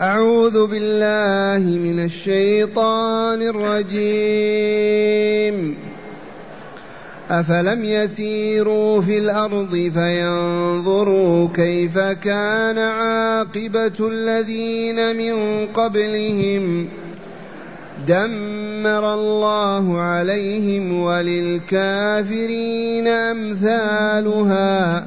أعوذ بالله من الشيطان الرجيم. أفلم يسيروا في الأرض فينظروا كيف كان عاقبة الذين من قبلهم دمر الله عليهم وللكافرين أمثالها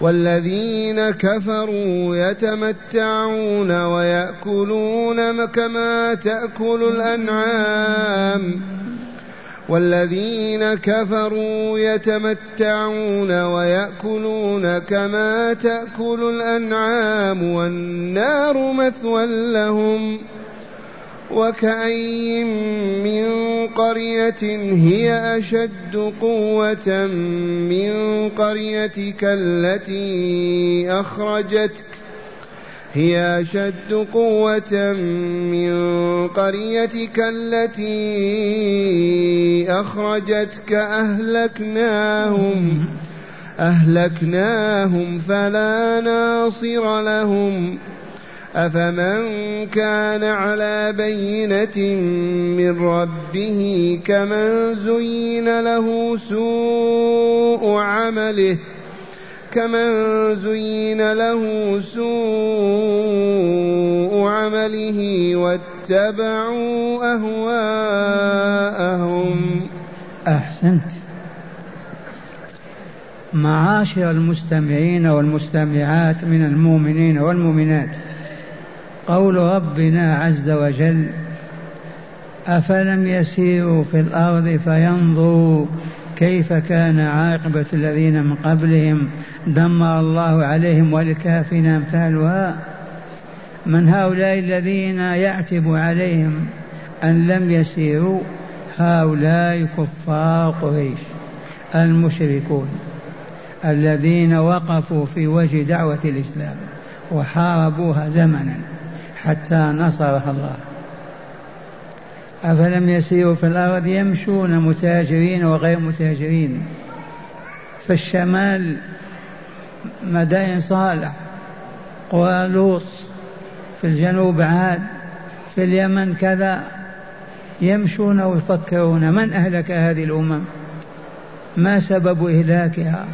والذين كفروا يتمتعون ويأكلون كما تأكل الأنعام والنار مثوى لهم. وكأي من قرية هي أشد قوة من قريتك التي أخرجتك أهلكناهم فلا ناصر لهم. أفمن كان على بينة من ربه كمن زين له سوء عمله واتبعوا أهواءهم. أحسنت. معاشر المستمعين والمستمعات من المؤمنين والمؤمنات، قول ربنا عز وجل: أفلم يسيروا في الأرض فينظروا كيف كان عاقبة الذين من قبلهم دمر الله عليهم وللكافرين أمثالها. من هؤلاء الذين يعتب عليهم أن لم يسيروا؟ هؤلاء كفار قريش المشركون الذين وقفوا في وجه دعوة الإسلام وحاربوها زمنا حتى نصرها الله. أفلم يسيروا في الأرض يمشون متاجرين وغير متاجرين. في الشمال مدائن صالح قرى لوط، في الجنوب عاد، في اليمن كذا. يمشون ويفكرون من أهلك هذه الأمم، ما سبب إهلاكها،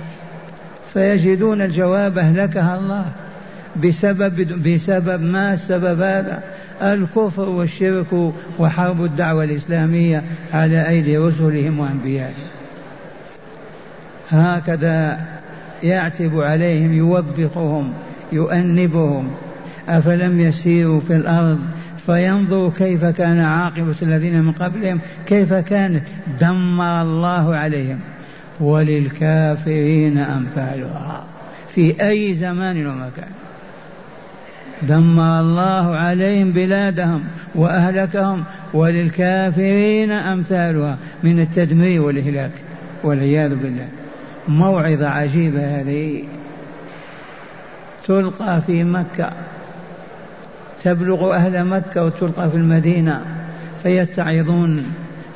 فيجدون الجواب: أهلكها الله بسبب ما السبب هذا؟ الكفر والشرك وحرب الدعوة الإسلامية على أيدي رسلهم وأنبيائهم. هكذا يعتب عليهم، يوبخهم، يؤنبهم. أفلم يسيروا في الأرض فينظروا كيف كان عاقبة الذين من قبلهم كيف كانت دمر الله عليهم وللكافرين أمثالها. في أي زمان ومكان دمر الله عليهم بلادهم وأهلكهم وللكافرين أمثالها من التدمير والإهلاك والعياذ بالله. موعظة عجيبة هذه، تلقى في مكة، تبلغ أهل مكة وتلقى في المدينة، فيتعظون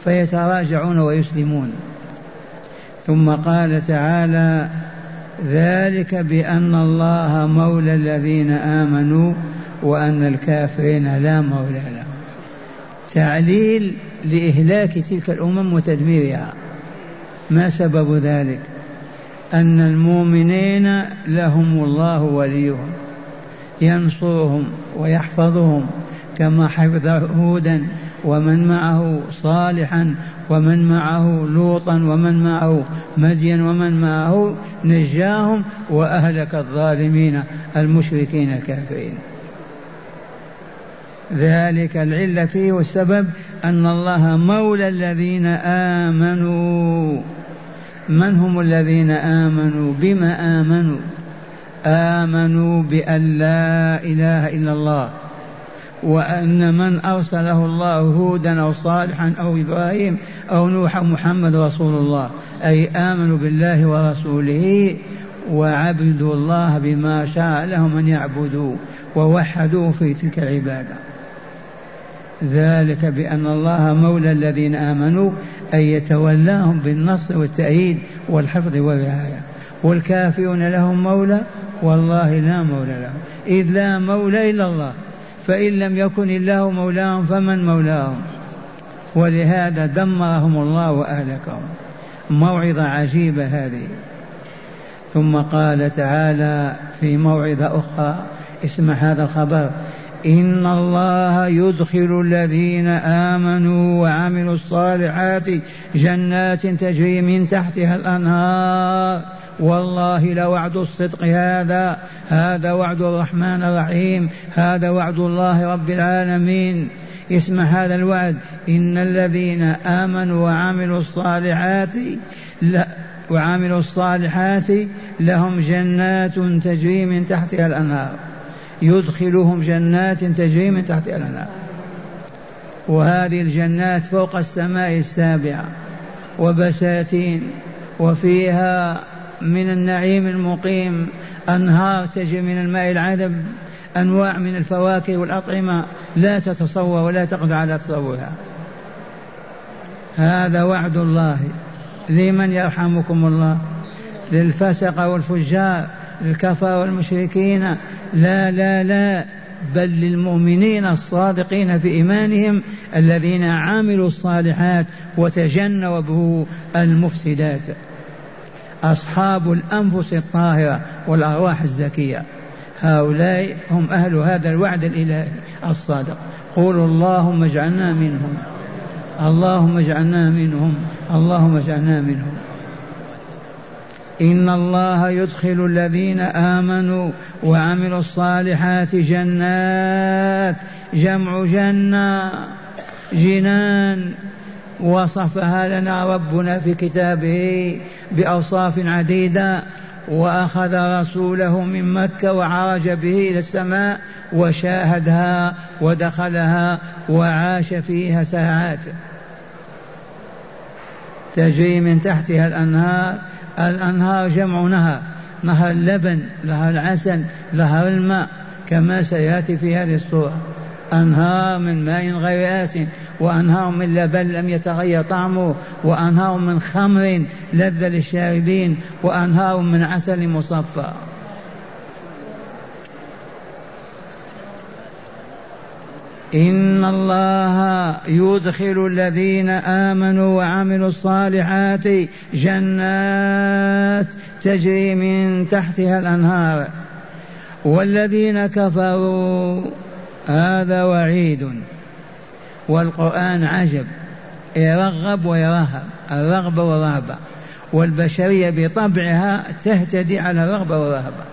فيتراجعون ويسلمون. ثم قال تعالى: ذلك بأن الله مولى الذين آمنوا وأن الكافرين لا مولى لهم. تعليل لإهلاك تلك الأمم وتدميرها. ما سبب ذلك؟ أن المؤمنين لهم الله وليهم، ينصرهم ويحفظهم كما حفظ هودا ومن معه صالحا ومن معه لوطا ومن معه مدين ومن معه، نجاهم وأهلك الظالمين المشركين الكافرين. ذلك العلة فيه والسبب أن الله مولى الذين آمنوا. من هم الذين آمنوا؟ بما آمنوا؟ آمنوا بأن لا إله إلا الله وأن من أرسله الله هودا أو صالحا أو إبراهيم أو نوح محمد رسول الله، أي آمنوا بالله ورسوله وعبدوا الله بما شاء لهم أن يعبدوه ووحدوه في تلك العبادة. ذلك بأن الله مولى الذين آمنوا، أي يتولاهم بالنصر والتأييد والحفظ والرعاية. والكافرون لهم مولى؟ والله لا مولى لهم، إذ لا مولى إلا الله، فإن لم يكن الله مولاهم فمن مولاهم؟ ولهذا دمرهم الله وأهلكهم. موعظة عجيبة هذه. ثم قال تعالى في موعظة أخرى، اسمع هذا الخبر: إن الله يدخل الذين آمنوا وعملوا الصالحات جنات تجري من تحتها الأنهار، والله لوعد الصدق هذا وعد الرحمن الرحيم، هذا وعد الله رب العالمين. اسمع هذا الوعد: إن الذين آمنوا وعملوا الصالحات لهم جنات تجري من تحتها الأنهار، يدخلهم جنات تجري من تحتها الأنهار، وهذه الجنات فوق السماء السابعة وبساتين، وفيها من النعيم المقيم أنهار تجري من الماء العذب، أنواع من الفواكه والأطعمة لا تتصور ولا تقدر على تصورها. هذا وعد الله لمن يرحمكم الله، للفسقة والفجار، للكفار والمشركين، لا لا لا، بل للمؤمنين الصادقين في إيمانهم الذين عملوا الصالحات وتجنبوا المفسدات، أصحاب الأنفس الطاهرة والأرواح الزكية. هؤلاء هم أهل هذا الوعد الإلهي الصادق. قولوا اللهم اجعلنا منهم، اللهم اجعلنا منهم، اللهم اجعلنا منهم. إن الله يدخل الذين آمنوا وعملوا الصالحات جنات، جمع جنة، جنان، وصفها لنا ربنا في كتابه بأوصاف عديدة، وأخذ رسوله من مكة وعرج به إلى السماء وشاهدها ودخلها وعاش فيها ساعات، تجري من تحتها الأنهار. الأنهار جمع نهر، نهر اللبن، نهر العسل، نهر الماء، كما سيأتي في هذه السورة. أنهار من ماء غير آسن، وأنهار من لبن لم يتغير طعمه، وأنهار من خمر لذة للشاربين، وأنهار من عسل مصفى. إن الله يدخل الذين آمنوا وعملوا الصالحات جنات تجري من تحتها الأنهار، والذين كفروا هذا وعيد. والقرآن عجب، يرغب ويرهب، الرغبة والرهبة، والبشرية بطبعها تهتدي على الرغبة والرهبة،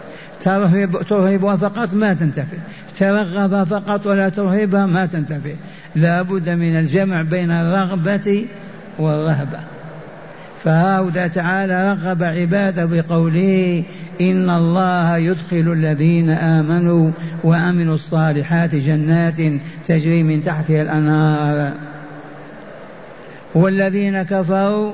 ترهبها فقط ما تنتفع، ترغبها فقط ولا ترهبها ما تنتفع، لا بد من الجمع بين الرغبة والرهبة. فهذا تعالى رغب عباده بقوله: إن الله يدخل الذين آمنوا وعملوا الصالحات جنات تجري من تحتها الأنهار، والذين كفروا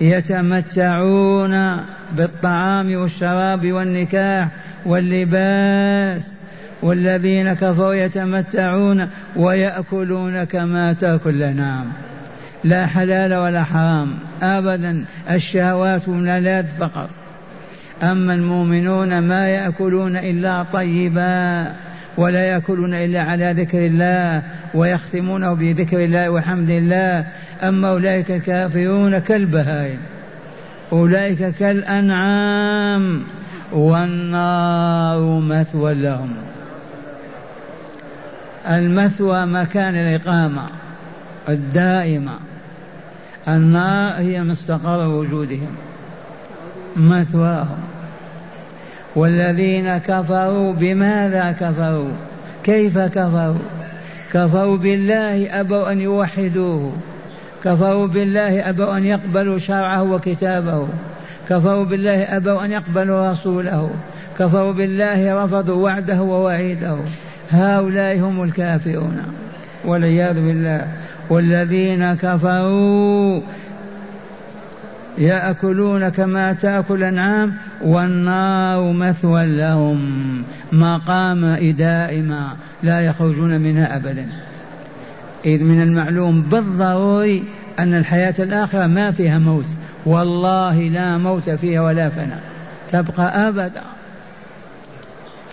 يتمتعون بالطعام والشراب والنكاح واللباس، والذين كفروا يتمتعون ويأكلون كما تأكل الأنعام. لا حلال ولا حرام أبدا، الشهوات والملذ فقط. أما المؤمنون ما يأكلون إلا طيبا، ولا يأكلون إلا على ذكر الله، ويختمونه بذكر الله وحمد الله. أما أولئك الكافرون كالبهائم، أولئك كالأنعام، والنار مثوى لهم. المثوى مكان الإقامة الدائمة، النار هي مستقر وجودهم، مثواهم. والذين كفروا بماذا كفروا؟ كيف كفروا؟ كفروا بالله أبوا أن يوحدوه، كفروا بالله أبوا أن يقبلوا شرعه وكتابه، كفروا بالله أبوا أن يقبلوا رسوله، كفروا بالله رفضوا وعده ووعيده. هؤلاء هم الكافرون والعياذ بالله. والذين كفروا يأكلون كما تأكل الأنعام والنار مثوى لهم مقام دائما لا يخرجون منها أبدا. إذ من المعلوم بالضروري أن الحياة الآخرة ما فيها موت، والله لا موت فيها ولا فناء، تبقى أبدا.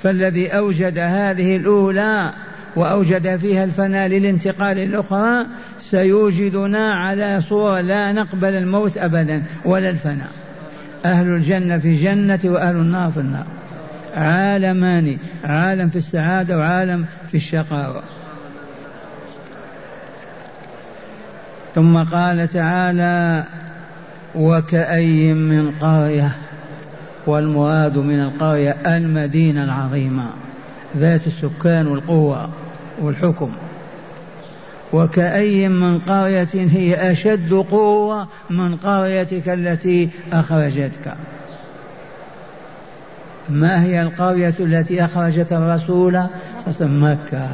فالذي أوجد هذه الأولى وأوجد فيها الفناء للانتقال الأخرى سيوجدنا على صورة لا نقبل الموت أبدا ولا الفناء. أهل الجنة في الجنة وأهل النار في النار، عالمان، عالم في السعادة وعالم في الشقاوة. ثم قال تعالى وكأي من قرية، والمراد من القرية المدينة العظيمة ذات السكان والقوة والحكم. وكأي من قرية هي أشد قوة من قريتك التي أخرجتك. ما هي القرية التي أخرجت الرسول؟ مكة.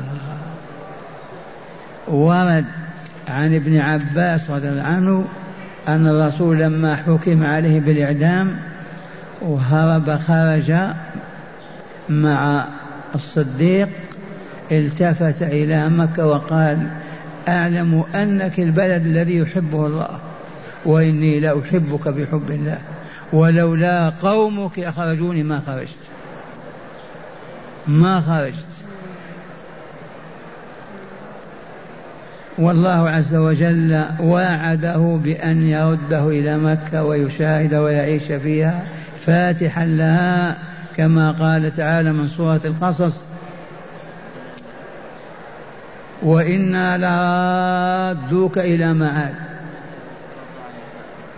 ورد عن ابن عباس رضي الله عنه أن الرسول لما حكم عليه بالإعدام وهرب خرج مع الصديق التفت إلى مكة وقال أعلم أنك البلد الذي يحبه الله، وإني لأحبك بحب الله، ولولا قومك أخرجوني ما خرجت. والله عز وجل وعده بأن يرده إلى مكة ويشاهد ويعيش فيها فاتحا لها، كما قال تعالى من سورة القصص وإنا لرادوك إلى معاد،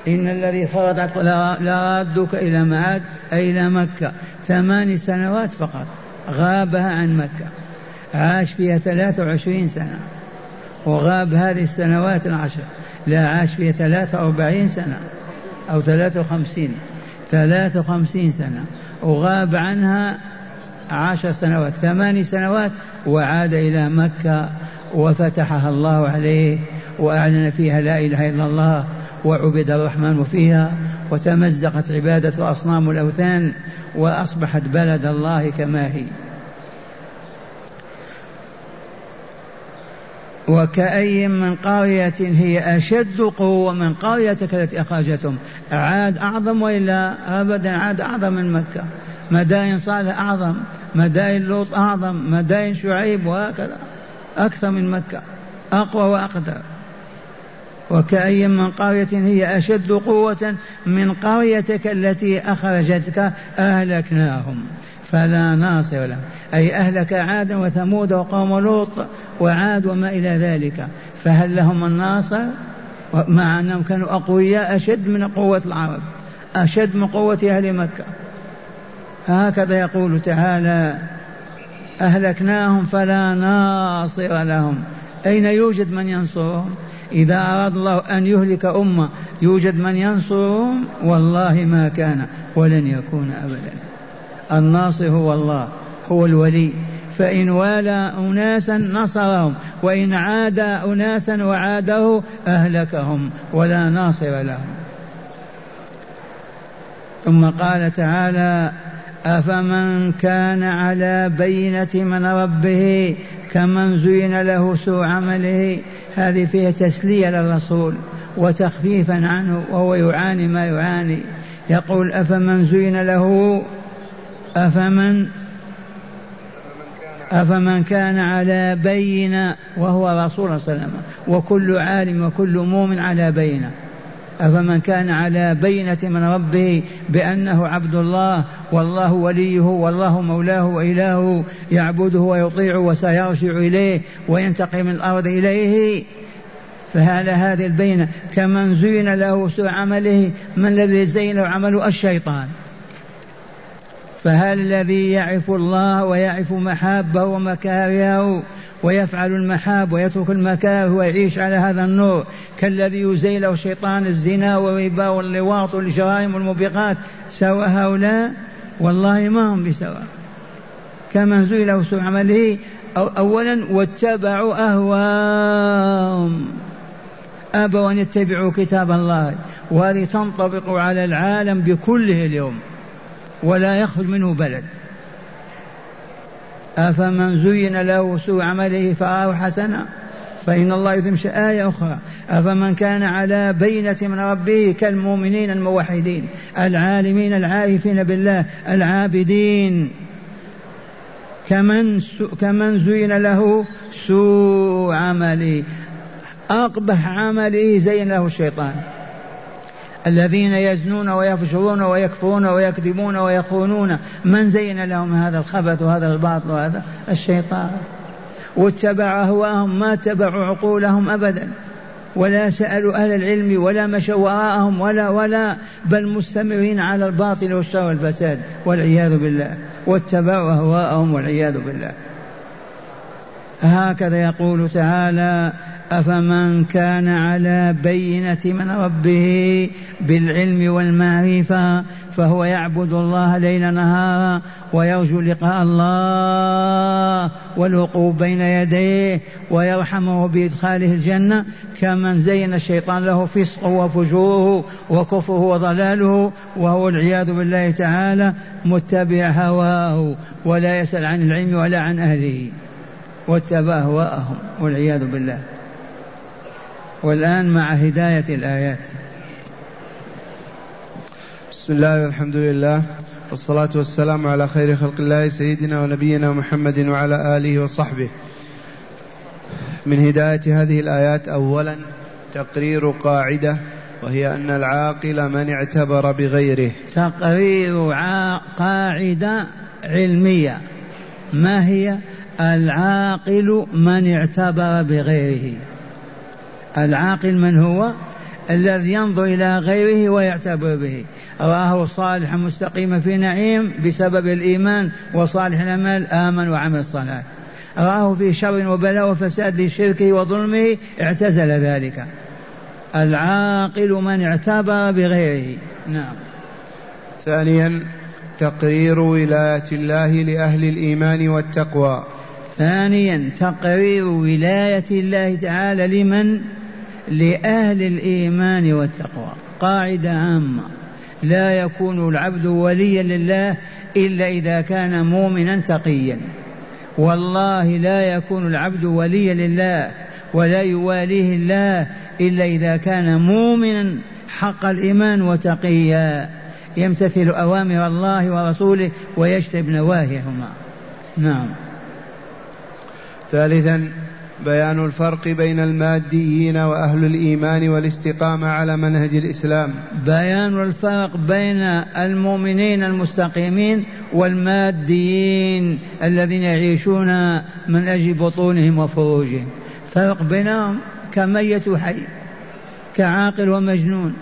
إن الذي فرضك لرادوك إلى معاد أي إلى مكة. 8 سنوات فقط غابها عن مكة، عاش فيها 23 سنة، وغاب هذه السنوات 10 لا عاش فيها 43 سنة أو 53 سنة، وغاب عنها 10 سنوات، 8 سنوات، وعاد إلى مكة وفتحها الله عليه وأعلن فيها لا إله إلا الله وعبد الرحمن فيها، وتمزقت عبادة أصنام الأوثان وأصبحت بلد الله كما هي. وكأي من قرية هي أشد قوة من قريتك التي أخرجتهم. عاد أعظم وإلا؟ أبدا، عاد أعظم من مكة، مدائن صالح أعظم، مدائن لوط أعظم، مدائن شعيب، وهكذا أكثر من مكة، أقوى وأقدر. وكأي من قرية هي أشد قوة من قريتك التي أخرجتك أهلكناهم فلا ناصر لهم، أي أهلك عادا وثمود وقوم لوط وعاد وما إلى ذلك، فهل لهم الناصر؟ مع أنهم كانوا أقوياء أشد من قوة العرب، أشد من قوة أهل مكة. هكذا يقول تعالى أهلكناهم فلا ناصر لهم، أين يوجد من ينصرهم؟ إذا أراد الله أن يهلك أمة يوجد من ينصرهم؟ والله ما كان ولن يكون أبدا. الناصر هو الله، هو الولي، فإن والى أناسا نصرهم وإن عاد أناسا وعاده أهلكهم ولا ناصر لهم. ثم قال تعالى أفمن كان على بينة من ربه كمن زين له سوء عمله. هذه فيها تسلية للرسول وتخفيفا عنه وهو يعاني ما يعاني. يقول أفمن كان على بينة، وهو رسول صلى الله عليه وسلم وكل عالم وكل مؤمن على بينة. أفمن كان على بينة من ربه بأنه عبد الله والله وليه والله مولاه وإلهه يعبده ويطيعه وسيرجع إليه وينتقم من الأرض إليه، فهل هذه البينة كمن زين له سوء عمله؟ من الذي زين عمله؟ الشيطان. فهل الذي يعرف الله ويعرف محابه ومكارهه ويفعل المحاب ويترك المكاره ويعيش على هذا النور كالذي يزيل الشيطان الزنا والربا واللواط والجرائم والموبقات؟ سواء هؤلاء والله ما هم بسواء كما زُيله سوء عمله أولا واتبعوا أهواءهم، أبوا أن يتبعوا كتاب الله، وهذه تنطبق على العالم بكله اليوم ولا يخرج منه بلد. أفمن زين له سوء عمله فرآه حسنا فإن الله يذمش آية أخرى، أفمن كان على بينة من ربه كالمؤمنين الموحدين العالمين العارفين بالله العابدين كمن زين له سوء عمله، أقبح عمله زين له الشيطان. الذين يزنون ويفجرون ويكفرون ويكذبون ويخونون، من زين لهم هذا الخبث وهذا الباطل وهذا؟ الشيطان. واتبع أهواءهم، ما تبعوا عقولهم أبدا، ولا سألوا أهل العلم ولا مشوا وراءهم ولا بل مستمرين على الباطل والشر والفساد والعياذ بالله، واتبعوا أهواءهم والعياذ بالله. هكذا يقول تعالى أفمن كان على بينة من ربه بالعلم والمعرفة فهو يعبد الله ليلا نهارا ويرجو لقاء الله والوقوف بين يديه ويرحمه بإدخاله الجنة كمن زين الشيطان له فسقه وفجوره وكفره وضلاله وهو العياذ بالله تعالى متبع هواه ولا يسأل عن العلم ولا عن أهله واتبع هواءهم والعياذ بالله. والآن مع هداية الآيات. بسم الله والحمد لله والصلاة والسلام على خير خلق الله سيدنا ونبينا محمد وعلى آله وصحبه. من هداية هذه الآيات أولا تقرير قاعدة، وهي أن العاقل من اعتبر بغيره. تقرير قاعدة علمية، ما هي؟ العاقل من اعتبر بغيره. العاقل من هو؟ الذي ينظر إلى غيره ويعتبر به، رآه صالحا مستقيما في نعيم بسبب الإيمان وصالح الأعمال آمن وعمل الصالحات، رآه في شر وبلاء وفساد لشركه وظلمه اعتزل ذلك. العاقل من اعتبر بغيره. نعم. ثانيا تقرير ولاية الله لأهل الإيمان والتقوى. ثانيا تقرير ولاية الله تعالى لمن؟ لأهل الإيمان والتقوى. قاعدة عامة، لا يكون العبد وليا لله إلا إذا كان مؤمنا تقيا. والله لا يكون العبد وليا لله ولا يواليه الله إلا إذا كان مؤمنا حق الإيمان وتقيا، يمتثل أوامر الله ورسوله ويجتنب نواهيهما. نعم. ثالثا بيان الفرق بين الماديين وأهل الإيمان والاستقامة على منهج الإسلام. بيان الفرق بين المؤمنين المستقيمين والماديين الذين يعيشون من أجل بطونهم وفروجهم، فرق بينهم كميت حي، كعاقل ومجنون.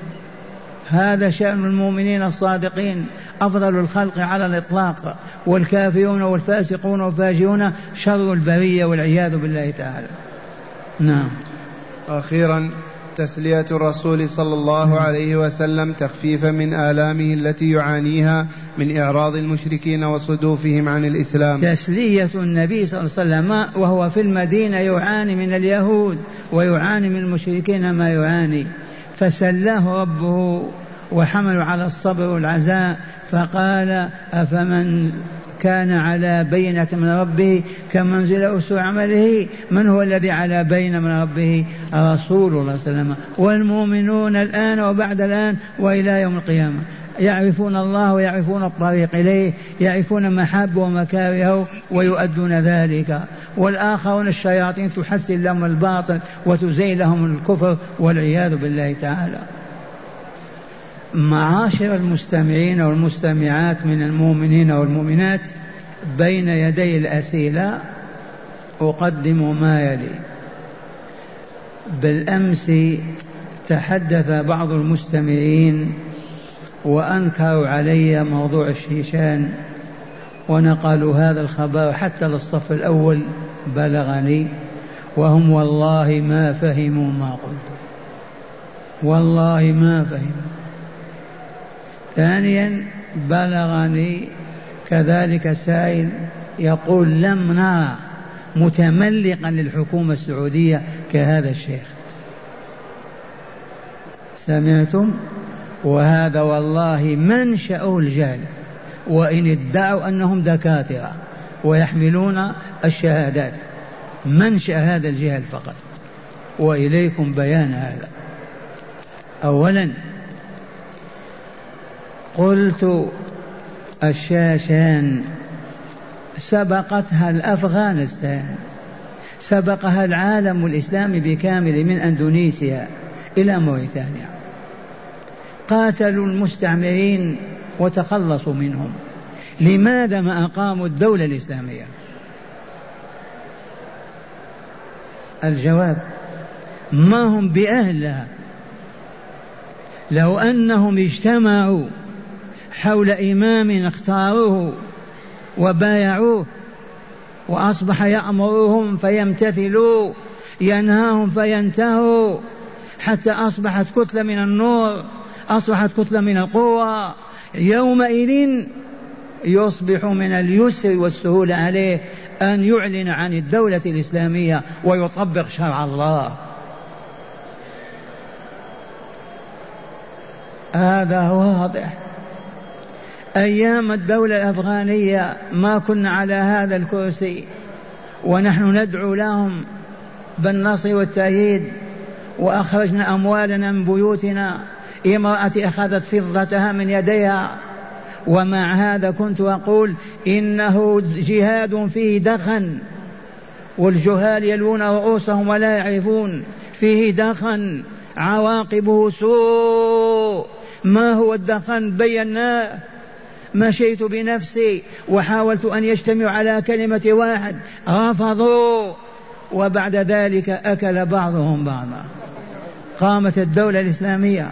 هذا شأن المؤمنين الصادقين أفضل الخلق على الإطلاق، والكافرون والفاسقون والفاجرون شر البرية والعياذ بالله تعالى. نعم. أخيرا تسلية الرسول صلى الله عليه وسلم تخفيفا من آلامه التي يعانيها من إعراض المشركين وصدوفهم عن الإسلام. تسلية النبي صلى الله عليه وسلم وهو في المدينة يعاني من اليهود ويعاني من المشركين ما يعاني، فسلاه ربه وحملوا على الصبر والعزاء، فقال أفمن كان على بينة من ربه كمن زين له سوء عمله. من هو الذي على بينة من ربه؟ رسول الله صلى الله عليه وسلم، والمؤمنون الآن وبعد الآن وإلى يوم القيامة يعرفون الله ويعرفون الطريق إليه، يعرفون محابه ومكارهه ويؤدون ذلك. والآخرون الشياطين تحسن لهم الباطل وتزين لهم الكفر والعياذ بالله تعالى. معاشر المستمعين والمستمعات من المؤمنين والمؤمنات، بين يدي الأسئلة أقدم ما يلي. بالأمس تحدث بعض المستمعين وأنكروا علي موضوع الشيشان ونقلوا هذا الخبر حتى للصف الأول بلغني، وهم والله ما فهموا ما قلت، والله ما فهموا. ثانيا بلغني كذلك السائل يقول لم نرى متملقا للحكومة السعودية كهذا الشيخ. سمعتم؟ وهذا والله منشأ الجهل، وإن ادعوا أنهم دكاترة ويحملون الشهادات، منشأ هذا الجهل فقط. وإليكم بيان هذا. أولا قلت الشاشان سبقتها الأفغانستان، سبقها العالم الإسلامي بكامل من أندونيسيا إلى موريتانيا. قاتلوا المستعمرين وتخلصوا منهم. لماذا ما أقاموا الدولة الإسلامية؟ الجواب ما هم بأهلها. لو أنهم اجتمعوا حول إمام اختاروه وبايعوه وأصبح يأمرهم فيمتثلوا، ينهاهم فينتهوا، حتى أصبحت كتلة من النور، أصبحت كتلة من القوة، يومئذ يصبح من اليسر والسهولة عليه أن يعلن عن الدولة الإسلامية ويطبق شرع الله. هذا واضح. أيام الدولة الأفغانية ما كنا على هذا الكرسي، ونحن ندعو لهم بالنصر والتأييد، وأخرجنا أموالنا من بيوتنا، امرأة أخذت فضتها من يديها. ومع هذا كنت أقول إنه جهاد فيه دخن، والجهال يلون رؤوسهم ولا يعرفون، فيه دخن عواقبه سوء. ما هو الدخن؟ بيناه. مشيت بنفسي وحاولت أن يجتمعوا على كلمة واحد، رفضوا، وبعد ذلك أكل بعضهم بعضا. قامت الدولة الإسلامية.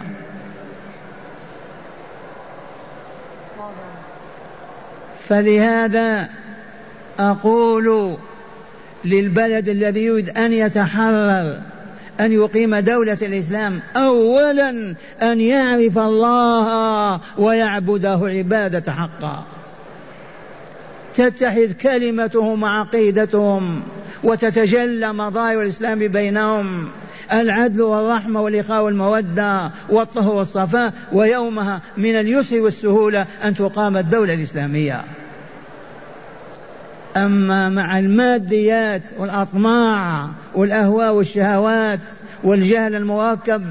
فلهذا أقول للبلد الذي يريد أن يتحرر، أن يقيم دولة الإسلام، أولا أن يعرف الله ويعبده عبادة حقا، تتحد كلمتهم وعقيدتهم، وتتجلى مظاهر الإسلام بينهم، العدل والرحمة والإخاء والمودة والطهر والصفاء، ويومها من اليسر والسهولة أن تقام الدولة الإسلامية. أما مع الماديات والأطماع والأهواء والشهوات والجهل المركب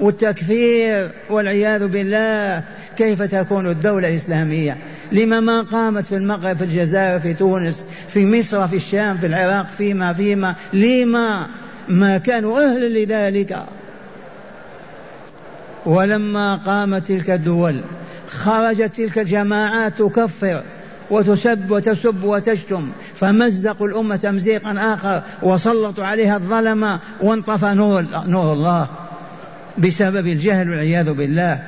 والتكفير والعياذ بالله، كيف تكون الدولة الإسلامية؟ لما ما قامت في المغرب، في الجزائر، في تونس، في مصر، في الشام، في العراق، فيما لما ما كانوا أهلا لذلك. ولما قامت تلك الدول خرجت تلك الجماعات تكفر وتسب وتشتم، فمزقوا الأمة تمزيقا آخر، وسلطوا عليها الظلمة، وانطفى نور الله بسبب الجهل والعياذ بالله.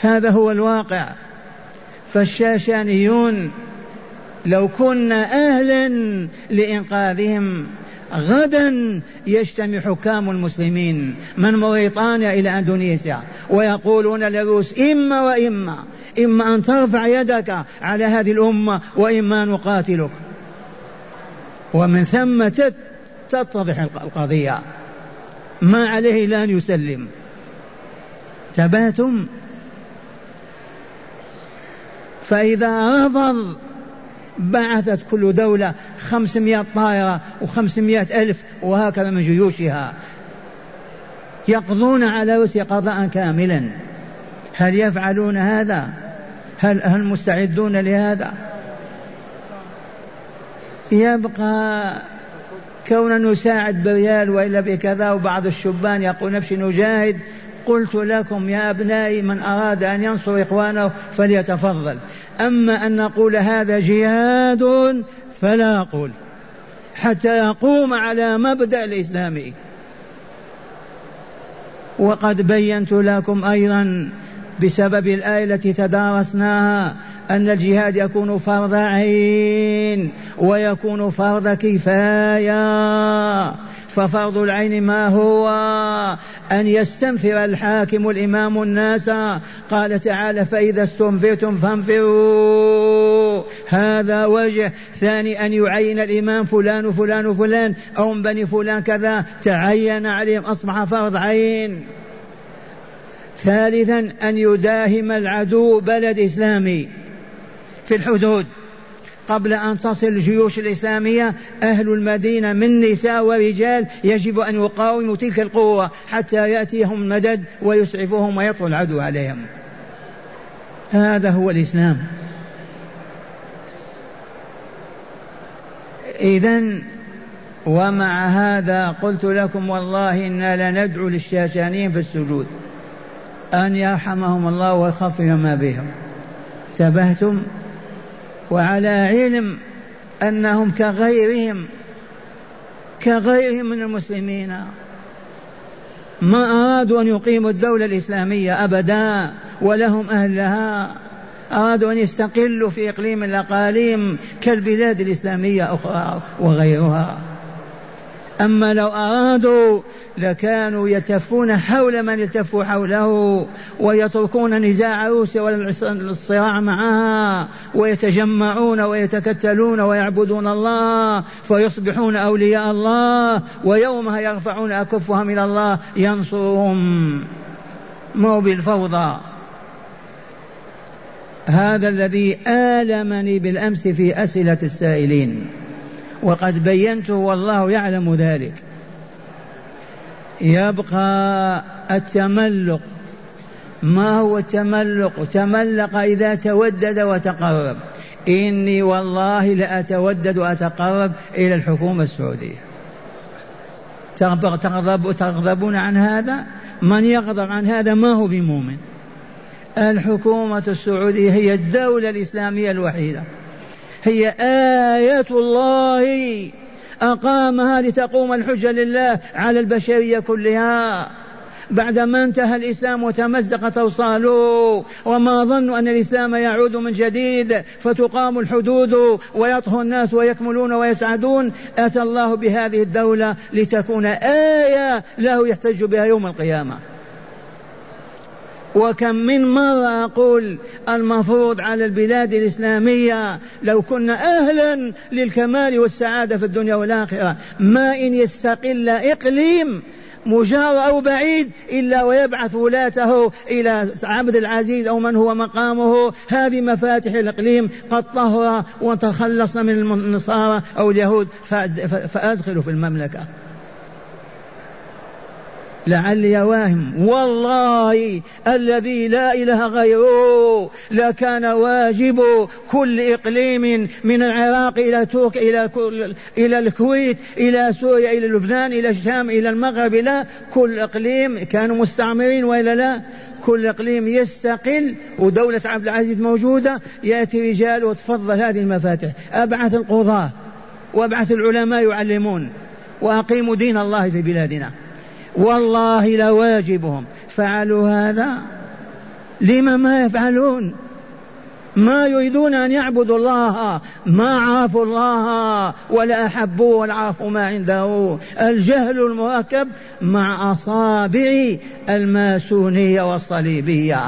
هذا هو الواقع. فالشاشانيون لو كنا أهلا لإنقاذهم، غدا يجتمع حكام المسلمين من موريطانيا إلى أندونيسيا ويقولون للروس إما وإما، إما أن ترفع يدك على هذه الأمة وإما نقاتلك. ومن ثم تتضح القضية، ما عليه إلا أن يسلم. ثباتم. فإذا رفض بعثت كل دولة 500 طائرة و500,000 وهكذا من جيوشها يقضون على روسيا قضاء كاملا. هل يفعلون هذا؟ هل مستعدون لهذا؟ يبقى كوننا نساعد بريال وإلا بكذا، وبعض الشبان يقول نمشي نجاهد. قلت لكم يا أبنائي، من أراد أن ينصر إخوانه فليتفضل. أما أن نقول هذا جهاد فلا أقول، حتى يقوم على مبدأ الإسلامي. وقد بينت لكم أيضا بسبب الآية التي تدارسناها أن الجهاد يكون فرض عين ويكون فرض كفاية، ففرض العين ما هو؟ أن يستنفر الحاكم الإمام الناس. قال تعالى فإذا استنفرتم فانفروا، هذا وجه. ثاني أن يعين الإمام فلان فلان فلان أو من بني فلان كذا، تعين عليهم أصبح فرض عين. ثالثا أن يداهم العدو بلد إسلامي في الحدود قبل أن تصل الجيوش الإسلامية. أهل المدينة من نساء ورجال يجب أن يقاوموا تلك القوة حتى يأتيهم مدد ويسعفهم ويطغى العدو عليهم. هذا هو الإسلام. إذن ومع هذا قلت لكم والله إنا لندعو للشاشانين في السجود أن يرحمهم الله ويخفف ما بهم. انتبهتم؟ وعلى علم أنهم كغيرهم من المسلمين ما أرادوا أن يقيموا الدولة الإسلامية أبدا، ولهم أهلها، أرادوا أن يستقلوا في إقليم الأقاليم كالبلاد الإسلامية أخرى وغيرها. أما لو أرادوا لكانوا يتفون حول من يتفوا حوله ويتركون نزاع روسيا والصراع معها ويتجمعون ويتكتلون ويعبدون الله فيصبحون أولياء الله، ويومها يرفعون أكفهم إلى الله ينصرهم. مو بالفوضى. هذا الذي آلمني بالأمس في أسئلة السائلين وقد بينته والله يعلم ذلك. يبقى التملق. ما هو التملق؟ تملق إذا تودد وتقرب. إني والله لأتودد وأتقرب إلى الحكومة السعودية. تغضبون عن هذا؟ من يغضب عن هذا ما هو بمؤمن. الحكومة السعودية هي الدولة الإسلامية الوحيدة، هي آية الله، أقامها لتقوم الحجة لله على البشرية كلها. بعدما انتهى الإسلام وتمزقت أوصاله وما ظنوا أن الإسلام يعود من جديد فتقام الحدود ويطهو الناس ويكملون ويسعدون، أتى الله بهذه الدولة لتكون آية له يحتج بها يوم القيامة. وكم من مرة أقول المفروض على البلاد الإسلامية لو كنا أهلا للكمال والسعادة في الدنيا والآخرة ما إن يستقل إقليم مجاور أو بعيد إلا ويبعث ولاته إلى عبد العزيز أو من هو مقامه. هذه مفاتح الإقليم، قد طهر وتخلصنا من النصارى أو اليهود فأدخلوا في المملكة. لعلي واهم والله الذي لا إله غيره لكان واجب كل إقليم من العراق إلى تركيا إلى الكويت إلى سوريا إلى لبنان إلى الشام إلى المغرب، لا كل إقليم كانوا مستعمرين وإلا لا، كل إقليم يستقل ودولة عبد العزيز موجودة يأتي رجال وتفضل هذه المفاتح. أبعث القضاة وأبعث العلماء يعلمون وأقيموا دين الله في بلادنا، والله لواجبهم. فعلوا هذا لما ما يفعلون؟ ما يريدون أن يعبدوا الله، ما عرفوا الله ولا أحبوه ولا عرفوا ما عنده. الجهل المركب مع أصابع الماسونية والصليبية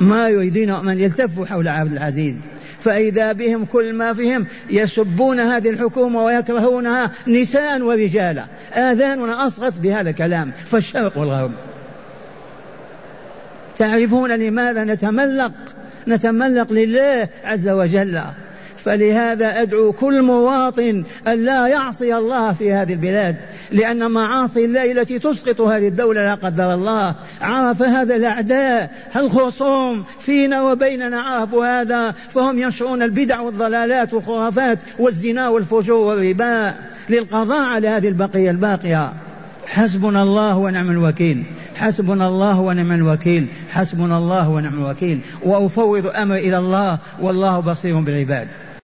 ما يريدون من يلتفوا حول عبد العزيز، فإذا بهم كل ما فيهم يسبون هذه الحكومة ويكرهونها نساء ورجالا. آذاننا أصغت بهذا الكلام في الشرق والغرب. تعرفون لماذا نتملق لله عز وجل. فلهذا أدعو كل مواطن أن لا يعصي الله في هذه البلاد، لأن معاصي الله التي تسقط هذه الدولة لا قدر الله. عرف هذا الأعداء الخصوم فينا وبيننا، عرفوا هذا فهم ينشرون البدع والضلالات والخرافات والزنا والفجور والربا للقضاء على هذه البقية الباقية. حسبنا الله ونعم الوكيل، حسبنا الله ونعم الوكيل، حسبنا الله ونعم الوكيل. وأفوض أمر إلى الله والله بصير بالعباد.